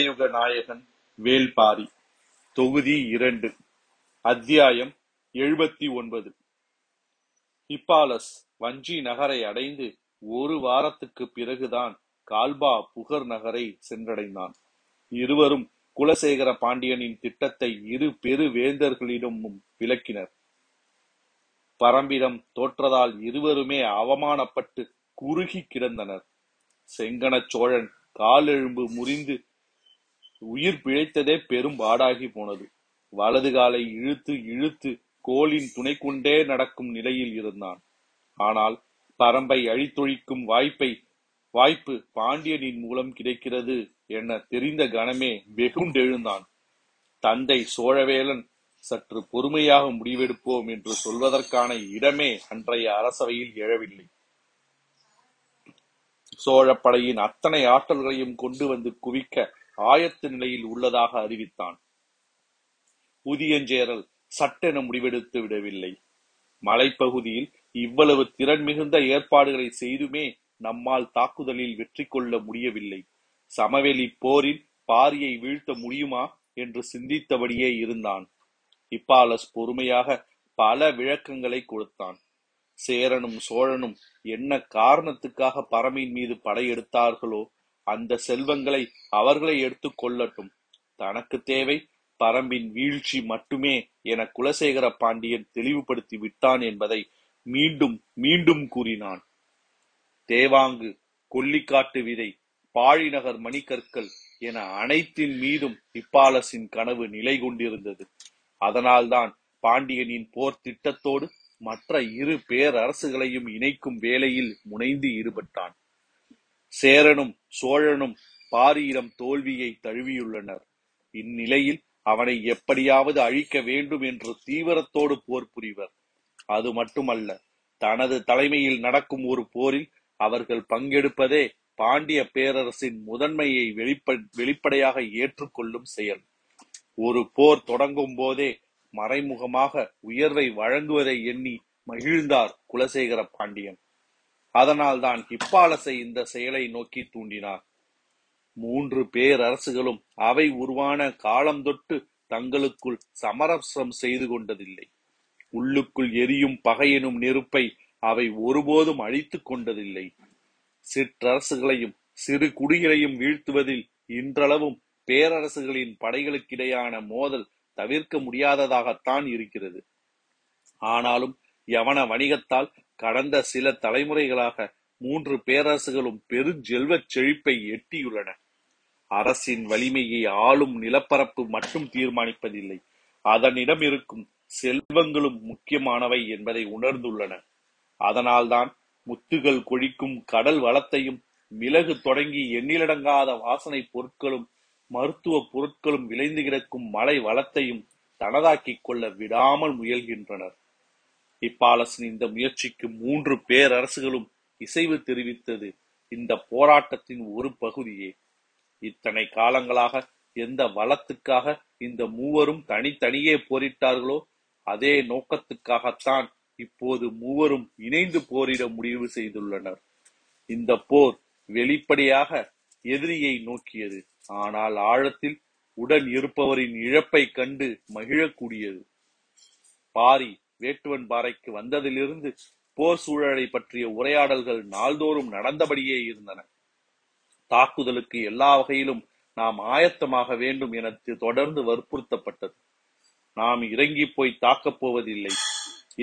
யுக நாயகன் வேள்பாரி தொகுதி 2 அத்தியாயம் 79. ஹிப்பாலஸ் வஞ்சி நகரை அடைந்து ஒரு வாரத்துக்கு பிறகுதான் கால்பா புகர் நகரை சென்றடைந்தான். இருவரும் குலசேகர பாண்டியனின் திட்டத்தை இரு பெரு வேந்தர்களிடமும் விளக்கினர். பறம்பிடம் தோற்றதால் இருவருமே அவமானப்பட்டு குறுகி கிடந்தனர். செங்கன சோழன் காலெழும்பு முறிந்து உயிர் பிழைத்ததே பெரும் பாடாகி போனது. வலது காலை இழுத்து இழுத்து கோலின் துணை கொண்டே நடக்கும் நிலையில் இருந்தான். ஆனால் பரம்பை அழித்தொழிக்கும் வாய்ப்பு பாண்டியனின் மூலம் கிடைக்கிறது என தெரிந்த கணமே வெகுண்டெழுந்தான். தந்தை சோழவேலன் சற்று பொறுமையாக முடிவெடுப்போம் என்று சொல்வதற்கான இடமே அன்றைய அரசவையில் எழவில்லை. சோழப்படையின் அத்தனை ஆற்றல்களையும் கொண்டு வந்து குவிக்க ஆயத்த நிலையில் உள்ளதாக அறிவித்தான். உதியஞ்சேரல் சட்டென முடிவெடுத்து விடவில்லை. மலைப்பகுதியில் இவ்வளவு திறன் மிகுந்த ஏற்பாடுகளை செய்துமே நம்மால் தாக்குதலில் வெற்றி கொள்ள முடியவில்லை. சமவெளி போரில் பாரியை வீழ்த்த முடியுமா என்று சிந்தித்தபடியே இருந்தான். ஹிப்பாலஸ் பொறுமையாக பல விளக்கங்களை கொடுத்தான். சேரனும் சோழனும் என்ன காரணத்துக்காக பரம்பின் மீது படையெடுத்தார்களோ அந்த செல்வங்களை அவர்களை எடுத்து கொள்ளட்டும். தனக்கு தேவை பரம்பின் வீழ்ச்சி மட்டுமே என குலசேகர பாண்டியன் தெளிவுபடுத்தி விட்டான் என்பதை மீண்டும் மீண்டும் கூறினான். தேவாங்கு, கொல்லிக்காட்டு விதை, பாழிநகர் மணிக்கற்கள் என அனைத்தின் மீதும் ஹிப்பாலஸின் கனவு நிலை கொண்டிருந்தது. அதனால்தான் பாண்டியனின் போர் திட்டத்தோடு மற்ற இரு பேரரசுகளையும் இணைக்கும் வேலையில் முனைந்து ஈடுபட்டான். சேரனும் சோழனும் பாரியிடம் தோல்வியை தழுவியுள்ளனர். இந்நிலையில் அவனை எப்படியாவது அழிக்க வேண்டும் என்று தீவிரத்தோடு போர் புரிவர். அது மட்டுமல்ல, தனது தலைமையில் நடக்கும் ஒரு போரில் அவர்கள் பங்கெடுப்பதே பாண்டிய பேரரசின் முதன்மையை வெளிப்படையாக ஏற்றுக்கொள்ளும் செயல். ஒரு போர் தொடங்கும் போதே மறைமுகமாக உயர்வை வழங்குவதை எண்ணி மகிழ்ந்தார் குலசேகர பாண்டியன். அதனால்தான் ஹிப்பாலஸை இந்த செயலை நோக்கி தூண்டினார். 3 பேரரசுகளும் அவை உருவான காலம் தொட்டு தங்களுக்குள் சமரசம் செய்து கொண்டதில்லை. உள்ளுக்குள் எரியும் பகையெனும் நெருப்பை அவை ஒருபோதும் அழித்து கொண்டதில்லை. சிற்றரசுகளையும் சிறு குடிகளையும் வீழ்த்துவதில் இன்றளவும் பேரரசுகளின் படைகளுக்கிடையான மோதல் தவிர்க்க முடியாததாகத்தான் இருக்கிறது. ஆனாலும் யவன வணிகத்தால் கடந்த சில தலைமுறைகளாக 3 பேரரசுகளும் பெருஞ்செல்வச் செழிப்பை எட்டியுள்ளன. அரசின் வலிமையை ஆளும் நிலப்பரப்பு மட்டும் தீர்மானிப்பதில்லை, அதனிடம் இருக்கும் செல்வங்களும் முக்கியமானவை என்பதை உணர்ந்துள்ளன. அதனால்தான் முத்துகள் கொழிக்கும் கடல் வளத்தையும் மிளகு தொடங்கி எண்ணிலடங்காத வாசனை பொருட்களும் மருத்துவ பொருட்களும் விளைந்து கிடக்கும் மலை வளத்தையும் தனதாக்கிக் கொள்ள விடாமல் முயல்கின்றனர். ஹிப்பாலஸின் இந்த முயற்சிக்கு 3 பேரரசுகளும் இசைவு தெரிவித்தது இந்த போராட்டத்தின் ஒரு பகுதியே. இத்தனை காலங்களாக எந்த வளத்துக்காக இந்த மூவரும் தனித்தனியே போரிட்டார்களோ அதே நோக்கத்துக்காகத்தான் இப்போது மூவரும் இணைந்து போரிட முடிவு செய்துள்ளனர். இந்த போர் வெளிப்படையாக எதிரியை நோக்கியது, ஆனால் ஆழத்தில் உடன் இருப்பவரின் இழப்பை கண்டு மகிழக்கூடியது. பாரி வேட்டுவன் பாறைக்கு வந்ததிலிருந்து போர் சூழலை பற்றிய உரையாடல்கள் நாள்தோறும் நடந்தபடியே இருந்தன. தாக்குதலுக்கு எல்லா வகையிலும் நாம் ஆயத்தமாக வேண்டும் என தொடர்ந்து வற்புறுத்தப்பட்டது. நாம் இறங்கி போய் தாக்கப் போவதில்லை.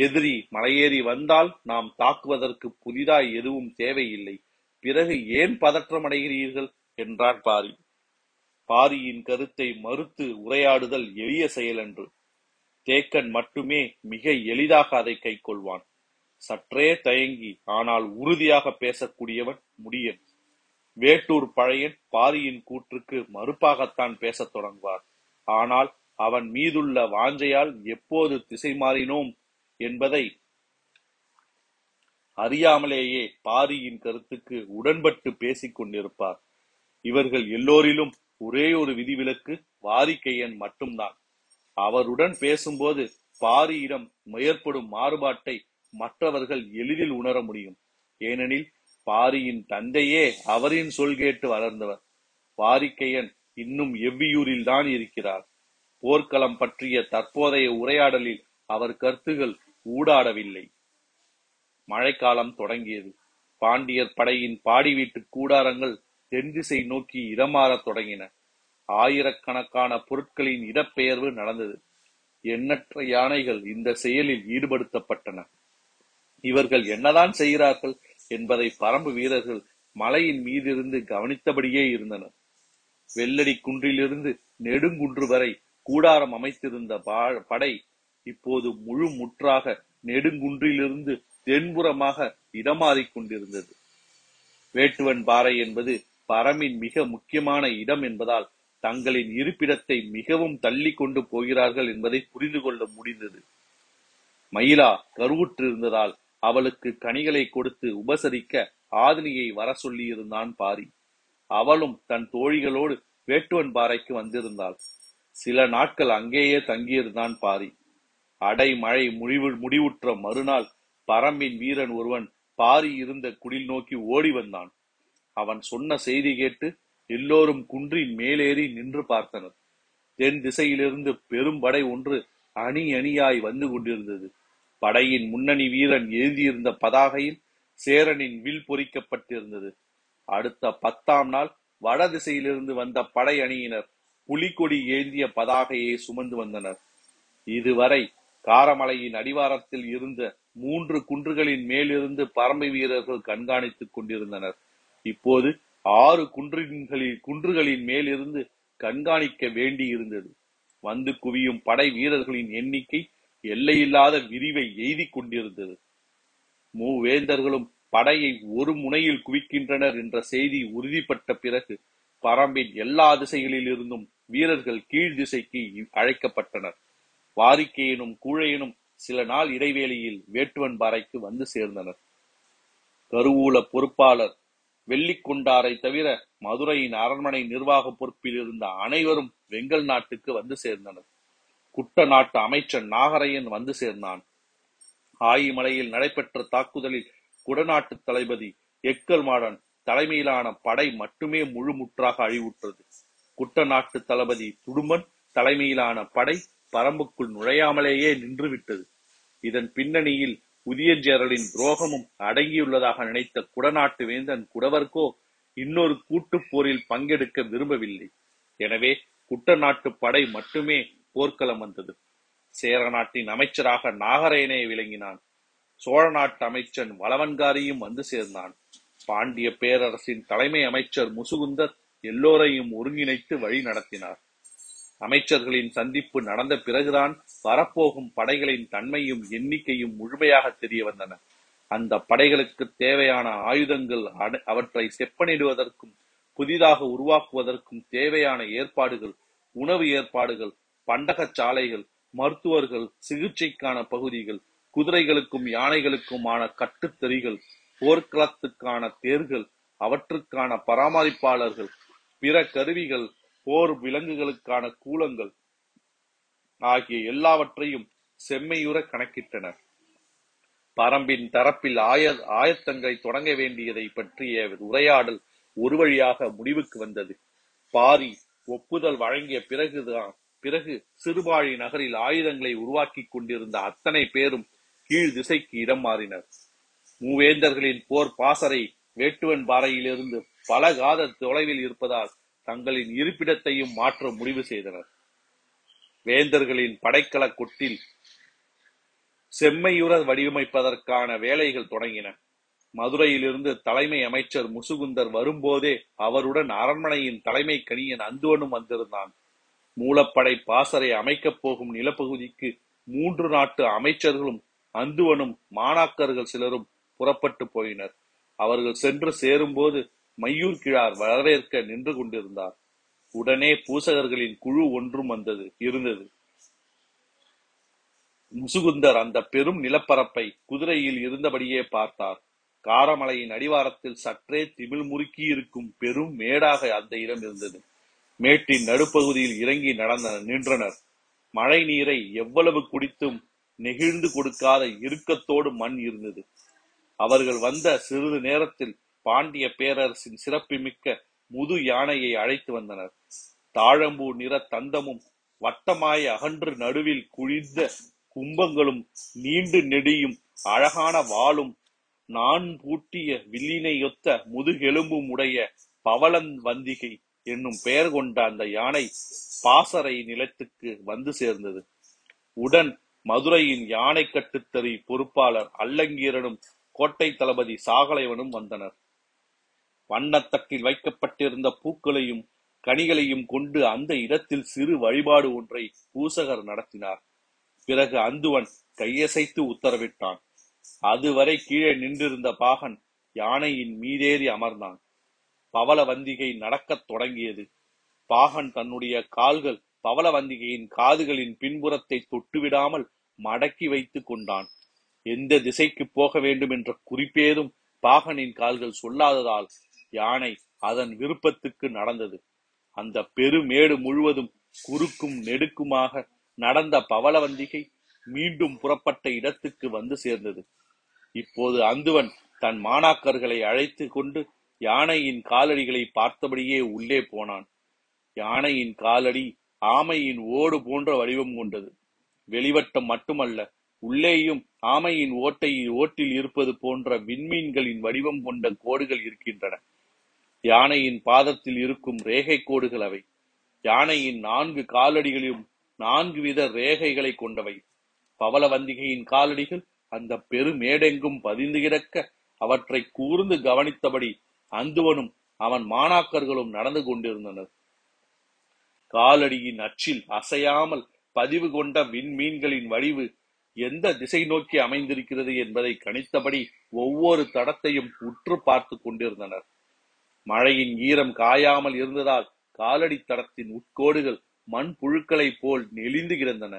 எதிரி மலையேறி வந்தால் நாம் தாக்குவதற்கு புதிதாய் எதுவும் தேவையில்லை. பிறகு ஏன் பதற்றமடைகிறீர்கள் என்றார் பாரி. பாரியின் கருத்தை மறுத்து உரையாடுதல் எளிய செயலன்று. தேக்கன் மட்டுமே மிக எளிதாக அதை கை கொள்வான். சற்றே தயங்கி ஆனால் உறுதியாக பேசக்கூடியவன் முடியன். வேட்டூர் பழையன் பாரியின் கூற்றுக்கு மறுப்பாகத்தான் பேசத் தொடங்குவார். ஆனால் அவன் மீதுள்ள வாஞ்சையால் எப்போது திசை மாறினோம் என்பதை அறியாமலேயே பாரியின் கருத்துக்கு உடன்பட்டு பேசிக் கொண்டிருப்பார். இவர்கள் எல்லோரிலும் ஒரே ஒரு விதிவிலக்கு வாரிக்கையன் மட்டும்தான். அவருடன் பேசும்போது பாரியிடம் முற்படும் மாறுபாட்டை மற்றவர்கள் எளிதில் உணர முடியும். ஏனெனில் பாரியின் தந்தையே அவரின் சொல் கேட்டு வளர்ந்தவர். வாரிக்கையன் இன்னும் எவ்வியூரில் தான் இருக்கிறார். போர்க்களம் பற்றிய தற்போதைய உரையாடலில் அவர் கருத்துகள் ஊடாடவில்லை. மழைக்காலம் தொடங்கியது. பாண்டியர் படையின் பாடி வீட்டு கூடாரங்கள் தென்திசை நோக்கி இடமாறத் தொடங்கின. ஆயிரக்கணக்கான பொருட்களின் இடப்பெயர்வு நடந்தது. எண்ணற்ற யானைகள் இந்த செயலில் ஈடுபடுத்தப்பட்டன. இவர்கள் என்னதான் செய்கிறார்கள் என்பதை பறம்பு வீரர்கள் மலையின் மீதிருந்து கவனித்தபடியே இருந்தனர். வெள்ளடி குன்றிலிருந்து நெடுங்குன்று வரை கூடாரம் அமைத்திருந்த படை இப்போது முழு முற்றாக நெடுங்குன்றிலிருந்து தென்புறமாக இடமாறிக்கொண்டிருந்தது. வேட்டுவன் பாறை என்பது பறம்பின் மிக முக்கியமான இடம் என்பதால் தங்களின் இருப்பிடத்தை மிகவும் தள்ளி கொண்டு போகிறார்கள் என்பதை புரிந்து கொள்ள முடிந்தது. மயிலா கருவுற்றிருந்ததால் அவளுக்கு கனிகளை கொடுத்து உபசரிக்க ஆதினியை வர சொல்லியிருந்தான் பாரி. அவளும் தன் தோழிகளோடு வேட்டுவன் பாறைக்கு வந்திருந்தாள். சில நாட்கள் அங்கேயே தங்கியிருந்தான் பாரி. அடைமழை முடிவுற்ற மறுநாள் பறம்பின் வீரன் ஒருவன் பாரி இருந்த குடில் நோக்கி ஓடி வந்தான். அவன் சொன்ன செய்தி கேட்டு எல்லோரும் குன்றின் மேலேறி நின்று பார்த்தனர். தென் திசையிலிருந்து பெரும்படை ஒன்று அணி அணியாய் வந்து கொண்டிருந்தது. படையின் முன்னணி வீரன் எழுதியிருந்த பதாகையில் சேரனின் வில் பொறிக்கப்பட்டிருந்தது. அடுத்த 10ஆம் நாள் வட திசையிலிருந்து வந்த படை அணியினர் புலிக்கொடி ஏந்திய பதாகையை சுமந்து வந்தனர். இதுவரை காரமலையின் அடிவாரத்தில் இருந்த 3 குன்றுகளின் மேலிருந்து பறம்பு வீரர்கள் கண்காணித்துக் கொண்டிருந்தனர். இப்போது 6 குன்றுகளின் மேலிருந்து கண்காணிக்க வேண்டி இருந்தது. வந்து குவியும் படை வீரர்களின் எண்ணிக்கை எல்லையில்லாத விரிவை எய்தி கொண்டிருந்தது. மூவேந்தர்களும் படையை ஒரு முனையில் குவிக்கின்றனர் என்ற செய்தி உறுதிப்பட்ட பிறகு பறம்பின் எல்லா திசைகளில் இருந்தும் வீரர்கள் கீழ் திசைக்கு அழைக்கப்பட்டனர். வாரிக்கையனும் கூழையனும் சில நாள் இடைவேளையில் வேட்டுவன் பாறைக்கு வந்து சேர்ந்தனர். கருவூல பொறுப்பாளர் வெள்ளிக்கொண்டாரை தவிர மதுரையின் அரண்மனை நிர்வாக பொறுப்பில் இருந்த அனைவரும் வெங்கல் நாட்டுக்கு வந்து சேர்ந்தனர். குட்ட நாட்டு அமைச்சர் நாகரையன் வந்து சேர்ந்தான். ஆயிமலையில் நடைபெற்ற தாக்குதலில் குடநாட்டு தளபதி எக்கர்மாடன் தலைமையிலான படை மட்டுமே முழுமுற்றாக அழிவுற்றது. குட்ட நாட்டு தளபதி துடுமன் தலைமையிலான படை பறம்புக்குள் நுழையாமலேயே நின்றுவிட்டது. இதன் பின்னணியில் உதியஞ்சேரலின் துரோகமும் அடங்கியுள்ளதாக நினைத்த குடநாட்டு வேந்தன் குடவர்க்கோ இன்னொரு கூட்டுப் போரில் பங்கெடுக்க விரும்பவில்லை. எனவே குட்ட நாட்டு படை மட்டுமே போர்க்களம் வந்தது. சேர நாட்டின் அமைச்சராக நாகரையனே விளங்கினான். சோழ நாட்டு அமைச்சன் வளவன்காரியும் வந்து சேர்ந்தான். பாண்டிய பேரரசின் தலைமை அமைச்சர் முசுகுந்தர் எல்லோரையும் ஒருங்கிணைத்து வழி நடத்தினார். அமைச்சர்களின் சந்திப்பு நடந்த பிறகுதான் வரப்போகும் படைகளின் தன்மையும் எண்ணிக்கையும் முழுமையாக தெரிய வந்தன. அந்த படைகளுக்கு தேவையான ஆயுதங்கள், அவற்றை செப்பனிடுவதற்கும் புதிதாக உருவாக்குவதற்கும் தேவையான ஏற்பாடுகள், உணவு ஏற்பாடுகள், பண்டகச்சாலைகள், மருத்துவர்கள், சிகிச்சைக்கான பகுதிகள், குதிரைகளுக்கும் யானைகளுக்குமான கட்டுத்தறிகள், போர்க்களத்துக்கான தேர்கள், அவற்றுக்கான பராமரிப்பாளர்கள், பிற கருவிகள், போர் விலங்குகளுக்கான கூலங்கள் ஆகிய எல்லாவற்றையும் செம்மையுற கணக்கிட்டனர். பறம்பின் தரப்பில் ஆயத்தங்களை தொடங்க வேண்டியதை பற்றிய உரையாடல் ஒரு வழியாக முடிவுக்கு வந்தது. பாரி ஒப்புதல் வழங்கிய பிறகு சிறுபாழி நகரில் ஆயுதங்களை உருவாக்கி கொண்டிருந்த அத்தனை பேரும் கீழ் திசைக்கு இடம் மாறினர். மூவேந்தர்களின் போர் பாசறை வேட்டுவன் பாறையிலிருந்து பல காத தொலைவில் இருப்பதால் தங்களின் இருப்பிடத்தையும் மாற்ற முடிவு செய்தனர். வேந்தர்களின் படைக்கல கொட்டில் செம்மையுற வடிவமைப்பதற்கான வேலைகள் தொடங்கின. மதுரையிலிருந்து தலைமை அமைச்சர் முசுகுந்தர் வரும்போதே அவருடன் அரண்மனையின் தலைமை கணியன் அந்துவனும் வந்திருந்தான். மூலப்படை பாசறை அமைக்கப் போகும் நிலப்பகுதிக்கு 3 நாட்டு அமைச்சர்களும் அந்துவனும் மாணாக்கர்கள் சிலரும் புறப்பட்டு போயினர். அவர்கள் சென்று சேரும்போது மையூர் கிழார் வரவேற்க நின்று கொண்டிருந்தார். உடனே பூசகர்களின் குழு ஒன்றும் இருந்தது. முசுகுந்தர் அந்த பெரும் நிலப்பரப்பை குதிரையில் இருந்தபடியே பார்த்தார். காரமலையின் அடிவாரத்தில் சற்றே திமிழ் முறுக்கி இருக்கும் பெரும் மேடாக அந்த இடம் இருந்தது. மேட்டின் நடுப்பகுதியில் இறங்கி நின்றனர். மழை நீரை எவ்வளவு குடித்தும் நெகிழ்ந்து கொடுக்காத இறுக்கத்தோடு மண் இருந்தது. அவர்கள் வந்த சிறிது நேரத்தில் பாண்டிய பேரரசின் சிறப்புமிக்க முது யானையை அழைத்து வந்தனர். தாழம்பூ நிற தந்தமும் வட்டமாய் அகன்று நடுவில் குழிந்த கும்பங்களும் நீண்டு நெடியும் அழகான வாளும் நான் பூட்டிய வில்லினையொத்த முதுகெலும்பும் உடைய பவளன் வந்திகை என்னும் பெயர் கொண்ட அந்த யானை பாசறை நிலத்துக்கு வந்து சேர்ந்தது. உடன் மதுரையின் யானை கட்டுத்தறி பொறுப்பாளர் அல்லங்கீரனும் கோட்டை தளபதி சாகலைவனும் வந்தனர். வண்ணத்தட்டில் வைக்கப்பட்டிருந்த பூக்களையும் கனிகளையும் கொண்டு அந்த இடத்தில் சிறு வழிபாடு ஒன்றை பூசகர் நடத்தினார். பிறகு அந்துவன் கையசைத்து உத்தரவிட்டான். அதுவரை கீழே நின்றிருந்த பாகன் யானையின் மீதேறி அமர்ந்தான். பவளவந்திகை நடக்கத் தொடங்கியது. பாகன் தன்னுடைய கால்கள் பவளவந்திகையின் காதுகளின் பின்புறத்தை தொட்டுவிடாமல் மடக்கி வைத்து கொண்டான். எந்த திசைக்கு போக வேண்டும் என்ற குறிப்பேதும் பாகனின் கால்கள் சொல்லாததால் யானை அதன் விருப்பத்துக்கு நடந்தது. அந்த பெருமேடு முழுவதும் குறுக்கும் நெடுக்குமாக நடந்த பவளவந்திகை மீண்டும் புறப்பட்ட இடத்துக்கு வந்து சேர்ந்தது. இப்போது அந்துவன் தன் மாணாக்கர்களை அழைத்து கொண்டு யானையின் காலடிகளை பார்த்தபடியே உள்ளே போனான். யானையின் காலடி ஆமையின் ஓடு போன்ற வடிவம் கொண்டது. வெளிவட்டம் மட்டுமல்ல, உள்ளேயும் ஆமையின் ஓட்டில் இருப்பது போன்ற விண்மீன்களின் வடிவம் கொண்ட கோடுகள் இருக்கின்றன. யானையின் பாதத்தில் இருக்கும் ரேகை கோடுகள் அவை. யானையின் நான்கு காலடிகளிலும் நான்கு வித ரேகைகளை கொண்டவை. பவளவந்திகையின் காலடிகள் அந்த பெருமேடெங்கும் பதிந்து கிடக்க அவற்றை கூர்ந்து கவனித்தபடி அந்துவனும் அவன் மாணாக்கர்களும் நடந்து கொண்டிருந்தனர். காலடியின் அச்சில் அசையாமல் பதிவு கொண்ட விண்மீன்களின் வடிவு எந்த திசை நோக்கி அமைந்திருக்கிறது என்பதை கணித்தபடி ஒவ்வொரு தடத்தையும் உற்று பார்த்து கொண்டிருந்தனர். மழையின் ஈரம் காயாமல் இருந்ததால் காலடி தடத்தின் உட்கோடுகள் மண் புழுக்களைப் போல் நெளிந்து கிடந்தன.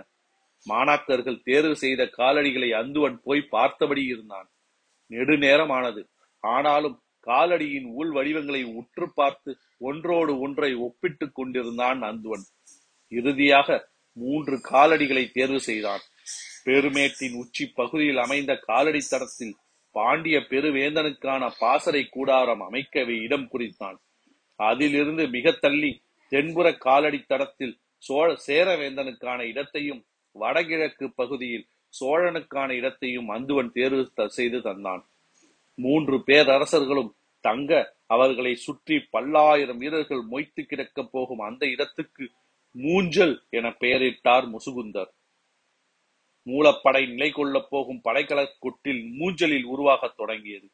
மாணாக்கர்கள் தேர்வு செய்த காலடிகளை அந்துவன் போய் பார்த்தபடி இருந்தான். நெடுநேரம் ஆனது. ஆனாலும் காலடியின் உள் வடிவங்களை உற்று பார்த்து ஒன்றோடு ஒன்றை ஒப்பிட்டு கொண்டிருந்தான் அந்துவன். இறுதியாக 3 காலடிகளை தேர்வு செய்தான். பெருமேட்டின் உச்சி பகுதியில் அமைந்த காலடி தடத்தில் பாண்டிய பெருவேந்தனுக்கான பாசறை கூடாரம் அமைக்கவே இடம் குறித்தான். அதிலிருந்து மிக தள்ளி தென்புற காலடி தடத்தில் சோழ சேரவேந்தனுக்கான இடத்தையும் வடகிழக்கு பகுதியில் சோழனுக்கான இடத்தையும் அந்துவன் தேர்வு செய்து தந்தான். 3 பேரரசர்களும் தங்க அவர்களை சுற்றி பல்லாயிரம் வீரர்கள் மொய்த்து கிடக்கப் போகும் அந்த இடத்துக்கு மூஞ்சல் என பெயரிட்டார் முசுகுந்தர். மூலப்படை நிலை கொள்ளப் போகும் படைக்கலக்கொட்டில் மூஞ்சலில் உருவாகத் தொடங்கியது.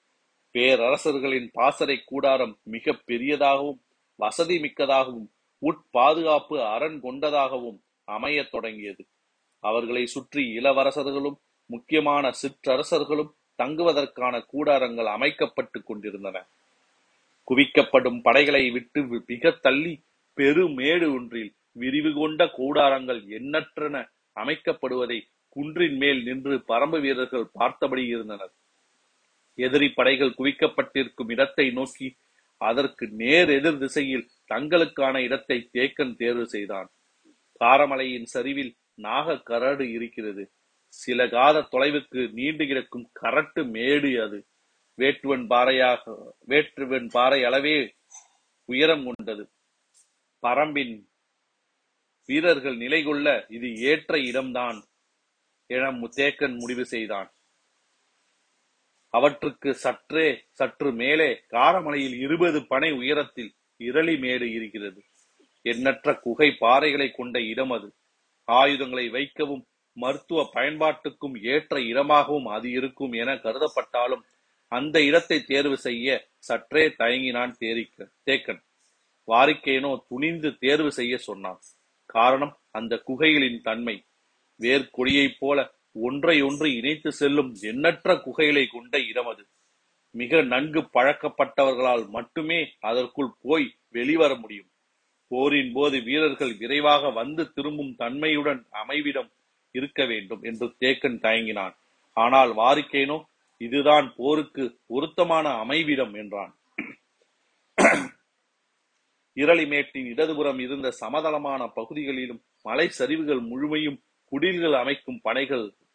பேரரசர்களின் பாசறை கூடாரம் மிக பெரியதாகவும் வசதி மிக்கதாகவும் உட்பாதுகாப்பு அரண் கொண்டதாகவும் அமைய தொடங்கியது. அவர்களை சுற்றி இளவரசர்களும் முக்கியமான சிற்றரசர்களும் தங்குவதற்கான கூடாரங்கள் அமைக்கப்பட்டு கொண்டிருந்தன. குவிக்கப்படும் படைகளை விட்டு மிக தள்ளி பெருமேடு ஒன்றில் விரிவு கொண்ட கூடாரங்கள் எண்ணற்றன அமைக்கப்படுவதை குன்றின் மேல் நின்று பறம்பு வீரர்கள் பார்த்தபடி இருந்தனர். எதிரி படைகள் குவிக்கப்பட்டிருக்கும் இடத்தை நோக்கி அதற்கு நேர் எதிர் திசையில் தங்களுக்கான இடத்தை தேக்கன் தேர்வு செய்தான். காரமலையின் சரிவில் நாக கரடு இருக்கிறது. சில காத தொலைவுக்கு நீண்டு கிடக்கும் கரட்டு மேடு அது. வேட்டுவன் பாறை அளவே உயரம் கொண்டது. பறம்பின் வீரர்கள் நிலை கொள்ள இது ஏற்ற இடம்தான் என தேக்கன் முடிவு செய்தான். அவற்றுக்கு சற்று மேலே காரமலையில் 20 பனை உயரத்தில் இரளி மேடு இருக்கிறது. எண்ணற்ற குகை பாறைகளை கொண்ட இடம் அது. ஆயுதங்களை வைக்கவும் மருத்துவ பயன்பாட்டுக்கும் ஏற்ற இடமாகவும் அது இருக்கும் என கருதப்பட்டாலும் அந்த இடத்தை தேர்வு செய்ய சற்றே தயங்கினான் தேக்கன். வாரிக்கையனோ துணிந்து தேர்வு செய்ய சொன்னான். காரணம் அந்த குகைகளின் தன்மை. வேர்கொடியைப் போல ஒன்றை ஒன்று இணைத்து செல்லும் எண்ணற்ற குகைகளை கொண்ட இடம் அது. மிக நன்கு பழக்கப்பட்டவர்களால் மட்டுமே அதற்குள் போய் வெளிவர முடியும். போரின் போது வீரர்கள் விரைவாக வந்து திரும்பும் தன்மையுடன் அமைவிடம் இருக்க வேண்டும் என்று தேக்கன் தயங்கினான். ஆனால் வாரிக்கேனோ இதுதான் போருக்கு பொருத்தமான அமைவிடம் என்றான். இரளிமேட்டின் இடதுபுறம் இருந்த சமதளமான பகுதிகளிலும் மலை சரிவுகள் முழுமையும் குடில்கள் அமைக்கும்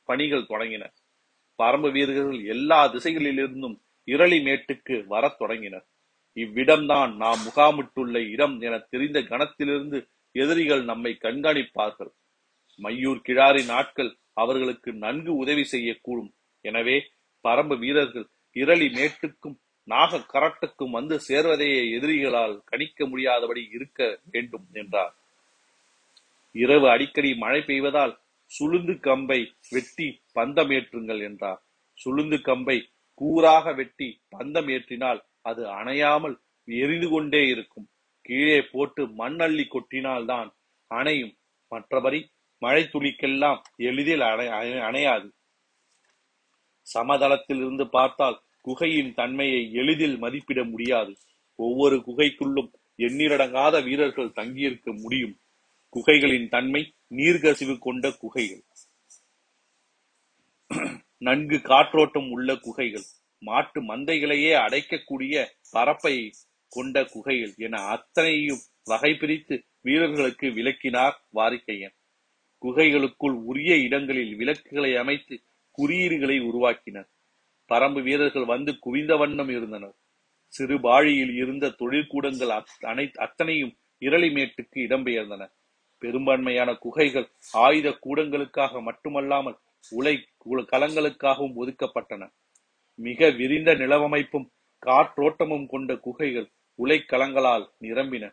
பணிகள் தொடங்கின. பறம்பு வீரர்கள் எல்லா திசைகளிலிருந்தும் இரளிமேட்டுக்கு வரத் தொடங்கினர். இவ்விடம்தான் நாம் முகாமிட்டுள்ள இடம் என தெரிந்த கணத்திலிருந்து எதிரிகள் நம்மை கண்காணிப்பார்கள். மையூர் கிழாரின் ஆட்கள் அவர்களுக்கு நன்கு உதவி செய்யக்கூடும். எனவே பரம்பு வீரர்கள் இரளி மேட்டுக்கும் நாக கரட்டுக்கும் வந்து சேர்வதையே எதிரிகளால் கணிக்க முடியாதபடி இருக்க வேண்டும் என்றார். இரவு அடிக்கடி மழை பெய்வதால் சுளுந்து கம்பை வெட்டி பந்தம் ஏற்றுங்கள் என்றார். சுளுந்து கம்பை கூறாக வெட்டி பந்தம் ஏற்றினால் அது அணையாமல் எரிந்து கொண்டே இருக்கும். கீழே போட்டு மண் அள்ளி கொட்டினால்தான் அணையும். மற்றபடி மழை துளிக்கெல்லாம் எளிதில் அணையாது. சமதளத்தில் இருந்து பார்த்தால் குகையின் தன்மையை எளிதில் மதிப்பிட முடியாது. ஒவ்வொரு குகைக்குள்ளும் எண்ணிலடங்காத வீரர்கள் தங்கியிருக்க முடியும். குகைகளின் தன்மை நீர்கசிவு கொண்ட குகைகள், நன்கு காற்றோட்டம் உள்ள குகைகள், மாட்டு மந்தைகளையே அடைக்கக்கூடிய பரப்பை கொண்ட குகைகள் என அத்தனையும் வகை பிரித்து வீரர்களுக்கு விளக்கினார் வாரிக்கையன். குகைகளுக்குள் உரிய இடங்களில் விளக்குகளை அமைத்து குறியீடுகளை உருவாக்கினர். பரம்பு வீரர்கள் வந்து குவிந்த வண்ணம் இருந்தனர். சிறு பாழியில் இருந்த தொழிற்கூடங்கள் அத்தனையும் இரளிமேட்டுக்கு இடம்பெயர்ந்தன. பெரும்பான்மையான குகைகள் ஆயுத கூடங்களுக்காக மட்டுமல்லாமல் உலை களங்களுக்காகவும் ஒதுக்கப்பட்டன. மிக விரிந்த நிலவமைப்பும் காற்றோட்டமும் கொண்ட குகைகள் உலைக்களங்களால் நிரம்பின.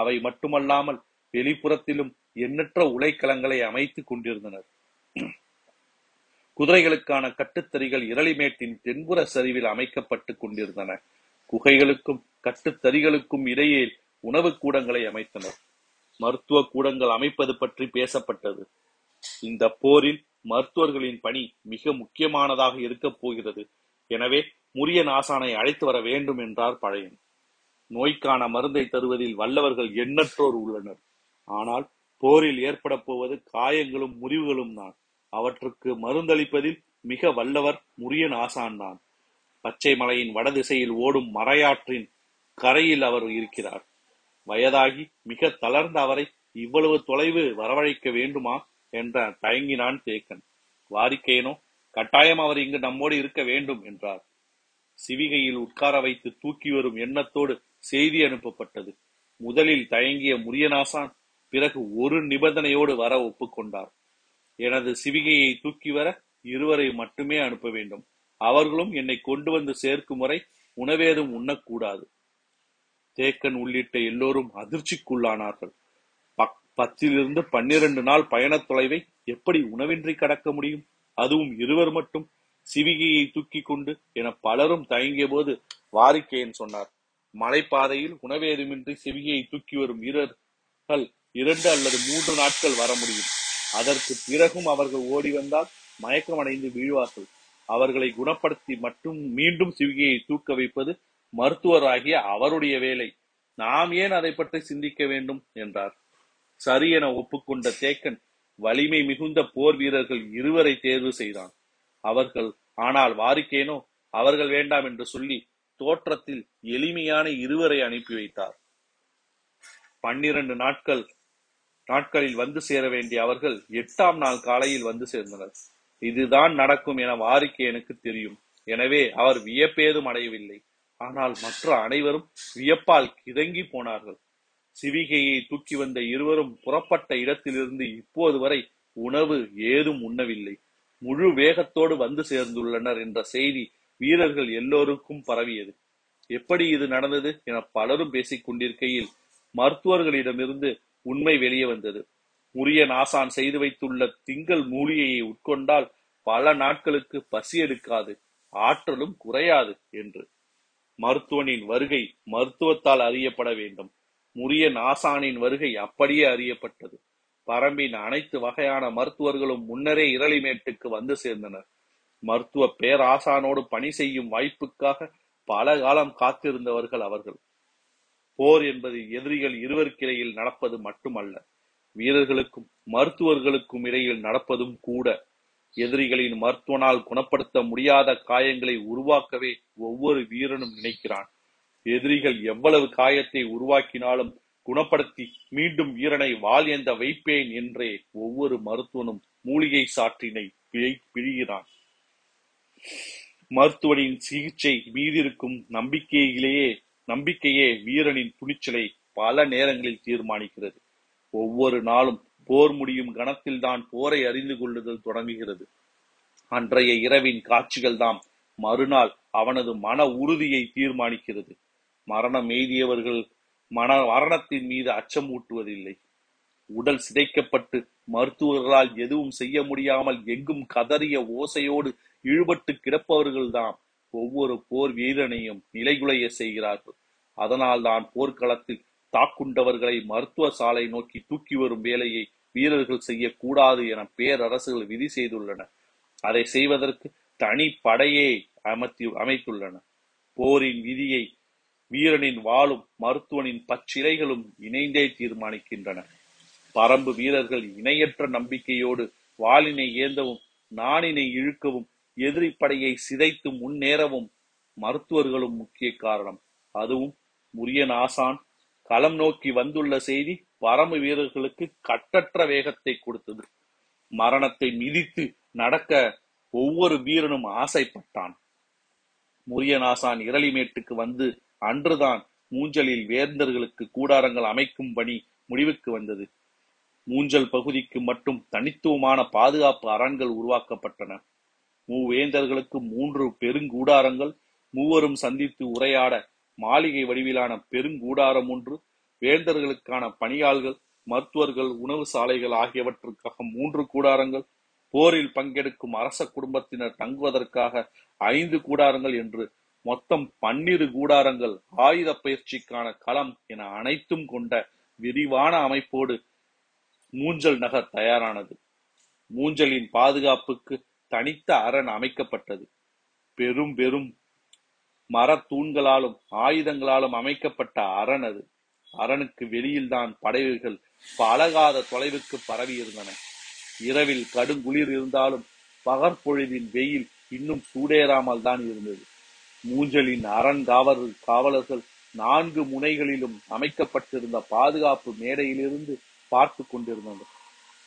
அவை மட்டுமல்லாமல் வெளிப்புறத்திலும் எண்ணற்ற உலைக்களங்களை அமைத்துக் கொண்டிருந்தனர். குதிரைகளுக்கான கட்டுத்தறிகள் இரளிமேட்டின் தென்புற சரிவில் அமைக்கப்பட்டு கொண்டிருந்தன. குகைகளுக்கும் கட்டுத்தறிகளுக்கும் இடையே உணவு கூடங்களை அமைத்தனர். மருத்துவ கூடங்கள் அமைப்பது பற்றி பேசப்பட்டது. இந்த போரில் மருத்துவர்களின் பணி மிக முக்கியமானதாக இருக்க போகிறது. எனவே முரியன் ஆசானை அழைத்து வர வேண்டும் என்றார் பழையன். நோய்க்கான மருந்தை தருவதில் வல்லவர்கள் எண்ணற்றோர் உள்ளனர். ஆனால் போரில் ஏற்பட போவது காயங்களும் முறிவுகளும் தான். அவற்றுக்கு மருந்தளிப்பதில் மிக வல்லவர் முரியன் ஆசான் தான். பச்சை மலையின் வடதிசையில் ஓடும் மறையாற்றின் கரையில் அவர் இருக்கிறார். வயதாகி மிக தளர்ந்த அவரை இவ்வளவு தொலைவு வரவழைக்க வேண்டுமா என்ற தயங்கினான் தேக்கன். வாரிக்கேனோ கட்டாயம் அவர் இங்கு நம்மோடு இருக்க வேண்டும் என்றார். சிவிகையில் உட்கார வைத்து தூக்கி வரும் எண்ணத்தோடு செய்தி அனுப்பப்பட்டது. முதலில் தயங்கிய முரியனாசான் பிறகு ஒரு நிபந்தனையோடு வர ஒப்புக்கொண்டார். எனது சிவிகையை தூக்கி வர இருவரை மட்டுமே அனுப்ப வேண்டும். அவர்களும் என்னை கொண்டு வந்து சேர்க்கும் வரை உணவேதும் உண்ணக்கூடாது. தேக்கன் உள்ளிட்ட எல்லோரும் அதிர்ச்சிக்குள்ளானார்கள். 10 லிருந்து 12 நாள் பயண தொலைவை எப்படி உணவின்றி கடக்க முடியும்? அதுவும் இருவர் மட்டும் சிவிகையை தூக்கி கொண்டு என பலரும் தயங்கிய போது வாரிக்கையன் சொன்னார், மலைப்பாதையில் உணவேதுமின்றி சிவிகையை தூக்கி வரும் வீரர்கள் 2 அல்லது 3 நாட்கள் வர முடியும். அதற்கு பிறகும் அவர்கள் ஓடி வந்தால் மயக்கமடைந்து வீழ்வார்கள். அவர்களை குணப்படுத்தி மற்றும் மீண்டும் சிவிகையை தூக்க வைப்பது மருத்துவராகிய அவருடைய வேலை. நாம் ஏன் அதை பற்றி சிந்திக்க வேண்டும் என்றார். சரி என ஒப்புக்கொண்ட தேக்கன் வலிமை மிகுந்த போர் வீரர்கள் 2 தேர்வு செய்தான். அவர்கள் ஆனால் வாரிக்கேனோ அவர்கள் வேண்டாம் என்று சொல்லி தோற்றத்தில் எளிமையான 2 அனுப்பி வைத்தார். 12 நாட்களில் வந்து சேர வேண்டிய அவர்கள் 8ஆம் நாள் காலையில் வந்து சேர்ந்தனர். இதுதான் நடக்கும் என வாரிக்கேனுக்கு தெரியும். எனவே அவர் வியப்பேதும் அடையவில்லை. ஆனால் மற்ற அனைவரும் வியப்பால் கிதங்கி போனார்கள். சிவிகையை தூக்கி வந்த 2 புறப்பட்ட இடத்திலிருந்து இப்போது வரை உணவு ஏதும் உண்ணவில்லை. முழு வேகத்தோடு வந்து சேர்ந்துள்ளனர் என்ற செய்தி வீரர்கள் எல்லோருக்கும் பரவியது. எப்படி இது நடந்தது என பலரும் பேசிக் கொண்டிருக்கையில் மருத்துவர்களிடமிருந்து உண்மை வெளியே வந்தது. முரியன் ஆசான் செய்து வைத்துள்ள திங்கள் மூலிகையை உட்கொண்டால் பல நாட்களுக்கு பசி எடுக்காது, ஆற்றலும் குறையாது என்று. மருத்துவனின் வருகை மருத்துவத்தால் அறியப்பட வேண்டும். முரியன் ஆசானின் வருகை அப்படியே அறியப்பட்டது. பரம்பின் அனைத்து வகையான மருத்துவர்களும் முன்னரே இரளிமேட்டுக்கு வந்து சேர்ந்தனர். மருத்துவ பேராசானோடு பணி செய்யும் வாய்ப்புக்காக பல காலம் காத்திருந்தவர்கள் அவர்கள். போர் என்பது எதிரிகள் 2ருக்கிடையில் நடப்பது மட்டுமல்ல, வீரர்களுக்கும் மருத்துவர்களுக்கும் இடையில் நடப்பதும் கூட. எதிரிகளின் மருத்துவனால் குணப்படுத்த முடியாத காயங்களை உருவாக்கவே ஒவ்வொரு வீரனும் நினைக்கிறான். எதிரிகள் எவ்வளவு காயத்தை உருவாக்கினாலும் குணப்படுத்தி மீண்டும் வீரனை வாள் எந்த வைப்பேன் என்றே ஒவ்வொரு மருத்துவனும் மூலிகை சாற்றினை பிழிகிறான். மருத்துவனின் சிகிச்சை மீதிருக்கும் நம்பிக்கையிலேயே நம்பிக்கையே வீரனின் துணிச்சலை பல நேரங்களில் தீர்மானிக்கிறது. ஒவ்வொரு நாளும் போர் முடியும் கணத்தில் தான் போரை அறிந்து கொள்ளுதல் தொடங்குகிறது. அன்றைய இரவின் காட்சிகள் தான் மறுநாள் அவனது மன உறுதியை தீர்மானிக்கிறது. மரணம் எய்தியவர்கள் மரணத்தின் மீது அச்சம் ஊட்டுவதில்லை. உடல் சிதைக்கப்பட்டு மருத்துவர்களால் எதுவும் செய்ய முடியாமல் எங்கும் கதறிய ஓசையோடு இழுபட்டு கிடப்பவர்கள்தான் ஒவ்வொரு போர் வீரனையும் நிலைகுலைய செய்கிறார்கள். அதனால் தான் போர்க்களத்தில் தாக்குண்டவர்களை மருத்துவ சாலை நோக்கி தூக்கி வரும் வேலையை வீரர்கள் செய்யக்கூடாது என பேரரசுகள் விதி செய்துள்ளன. அதை செய்வதற்கு தனி படையை அமைத்துள்ளன. போரின் விதியை வீரனின் வாளும் மருத்துவனின் பச்சிலைகளும் இணைந்தே தீர்மானிக்கின்றன. பறம்பு வீரர்கள் இணையற்ற நம்பிக்கையோடு வாளினை ஏந்தவும் நாணினை இழுக்கவும் எதிரிப்படையை சிதைத்து முன்னேறவும் மருத்துவர்களும் முக்கிய காரணம். அதுவும் முரியன் ஆசான் களம் நோக்கி வந்துள்ள செய்தி பறம்பு வீரர்களுக்கு கட்டற்ற வேகத்தை கொடுத்தது. மரணத்தை மிதித்து நடக்க ஒவ்வொரு வீரனும் ஆசைப்பட்டான். முரியன் ஆசான் இரளிமேட்டுக்கு வந்து அன்றுதான் மூஞ்சலில் வேந்தர்களுக்கு கூடாரங்கள் அமைக்கும் பணி முடிவுக்கு வந்தது. மூஞ்சல் பகுதிக்கு மட்டும் தனித்துவமான பாதுகாப்பு அரண்கள் உருவாக்கப்பட்டன. மூவேந்தர்களுக்கு 3 பெருங்கூடாரங்கள், மூவரும் சந்தித்து உரையாட மாளிகை வடிவிலான பெருங்கூடாரம் ஒன்று, வேந்தர்களுக்கான பணியாள்கள், மருத்துவர்கள், உணவு சாலைகள் ஆகியவற்றுக்காக 3 கூடாரங்கள், போரில் பங்கெடுக்கும் அரச குடும்பத்தினர் தங்குவதற்காக 5 கூடாரங்கள் என்று மொத்தம் 12 கூடாரங்கள் ஆயுத பயிற்சிக்கான களம் என அனைத்தும் கொண்ட விரிவான அமைப்போடு மூஞ்சல் நகர் தயாரானது. மூஞ்சலின் பாதுகாப்புக்கு தனித்த அரண் அமைக்கப்பட்டது. பெரும் பெரும் மரத்தூண்களாலும் ஆயுதங்களாலும் அமைக்கப்பட்ட அரண் அது. அரணுக்கு வெளியில்தான் படைகள் பழகாத தொலைவுக்கு பரவியிருந்தன. இரவில் கடுங்குளிர் இருந்தாலும் பகற்பொழுதின் வெயில் இன்னும் சூடேறாமல் தான் இருந்தது. மூஞ்சலின் அரண் காவலர்கள் 4 முனைகளிலும் அமைக்கப்பட்டிருந்த பாதுகாப்பு மேடையிலிருந்து பார்த்து கொண்டிருந்தனர்.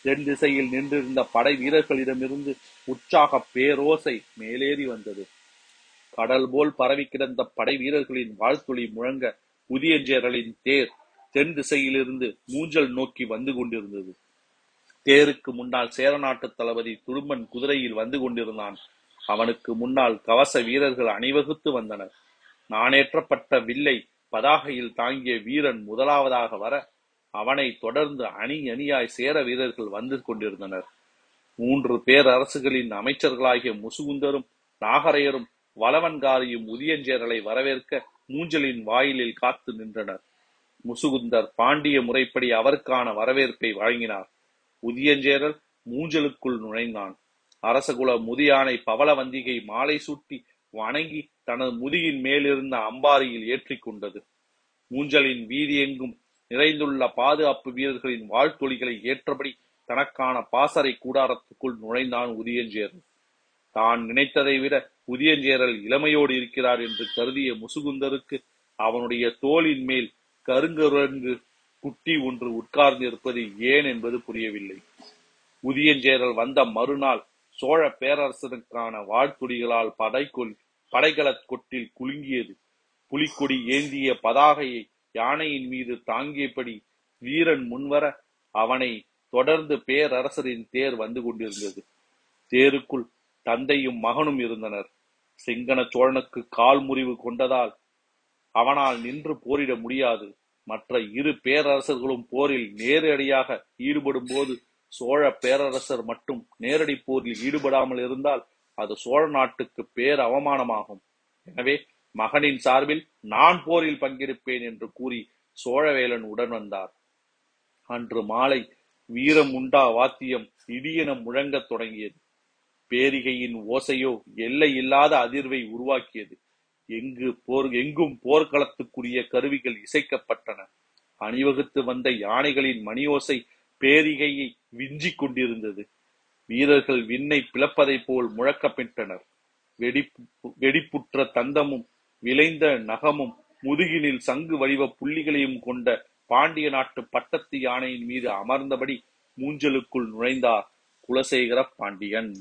தென் திசையில் நின்றிருந்த படை வீரர்களிடமிருந்து உற்சாக பேரோசை மேலேறி வந்தது. கடல் போல் பரவி கிடந்த படை வீரர்களின் வாழ்த்துளி முழங்க உதியஞ்சேரலின் தேர் தென் திசையிலிருந்து மூஞ்சல் நோக்கி வந்து கொண்டிருந்தது. தேருக்கு முன்னால் சேரநாட்டு தளபதி துடுமன் குதிரையில் வந்து கொண்டிருந்தான். அவனுக்கு முன்னால் கவச வீரர்கள் அணிவகுத்து வந்தனர். நாணேற்றப்பட்ட வில்லை பதாகையில் தாங்கிய வீரன் முதலாவதாக வர, அவனை தொடர்ந்து அணி அணியாய் சேர வீரர்கள் வந்து கொண்டிருந்தனர். 3 பேரரசுகளின் அமைச்சர்களாகிய முசுகுந்தரும் நாகரையரும் வளவன்காரியும் உதியஞ்சேரலை வரவேற்க மூஞ்சலின் வாயிலில் காத்து நின்றனர். முசுகுந்தர் பாண்டிய முறைப்படி அவருக்கான வரவேற்பை வழங்கினார். உதியஞ்சேரல் மூஞ்சலுக்குள் நுழைந்தான். அரசகுல முதியானை பவள வந்திகை மாலை சூட்டி வணங்கி தனது முதியின் மேலிருந்த அம்பாரியில் ஏற்றி கொண்டது. மூஞ்சலின் வீதியெங்கும் நிறைந்துள்ள பாதுகாப்பு வீரர்களின் வாழ்த்தொலிகளை ஏற்றபடி தனக்கான பாசறை கூடாரத்துக்குள் நுழைந்தான் உதியஞ்சேரல். தான் நினைத்ததை விட உதியஞ்சேரல் இளமையோடு இருக்கிறார் என்று கருதிய முசுகுந்தருக்கு அவனுடைய தோளின் மேல் கருங்குரங்கு குட்டி ஒன்று உட்கார்ந்து இருப்பது ஏன் என்பது புரியவில்லை. உதியஞ்சேரல் வந்த மறுநாள் சோழ பேரரசனுக்கான வாழ்த்துடிகளால் படைகள கொட்டில் குலுங்கியது. புலிக்கொடி ஏந்திய பதாகையை யானையின் மீது தாங்கியபடி வீரன் முன்வர, அவனை தொடர்ந்து பேரரசரின் தேர் வந்து கொண்டிருந்தது. தேருக்குள் தந்தையும் மகனும் இருந்தனர். செங்கன சோழனுக்கு கால் முறிவு கொண்டதால் அவனால் நின்று போரிட முடியாது. மற்ற 2 பேரரசர்களும் போரில் நேரடியாக ஈடுபடும் போது சோழ பேரரசர் மட்டும் நேரடி போரில் ஈடுபடாமல் இருந்தால் அது சோழ நாட்டுக்கு பேர் அவமானமாகும். எனவே மகனின் சார்பில் நான் போரில் பங்கெடுப்பேன் என்று கூறி சோழவேலன் உடன் வந்தார். அன்று மாலை வீரம் உண்டா வாத்தியம் இடியென முழங்கத் தொடங்கியது. பேரிகையின் ஓசையோ எல்லை இல்லாத அதிர்வை உருவாக்கியது. எங்கும் போர்க்களத்துக்குரிய கருவிகள் இசைக்கப்பட்டன. அணிவகுத்து வந்த யானைகளின் மணியோசை பேரிகையை விஞ்சிக் கொண்டிருந்தது. வீரர்கள் விண்ணை பிளப்பதை போல் முழக்கமிட்டனர். வெடிப்புற்ற தந்தமும் விளைந்த நகமும் முதுகினில் சங்கு வடிவ புள்ளிகளையும் கொண்ட பாண்டிய நாட்டு பட்டத்து யானையின் மீது அமர்ந்தபடி மூஞ்சலுக்குள் நுழைந்தார் குலசேகர பாண்டியன்.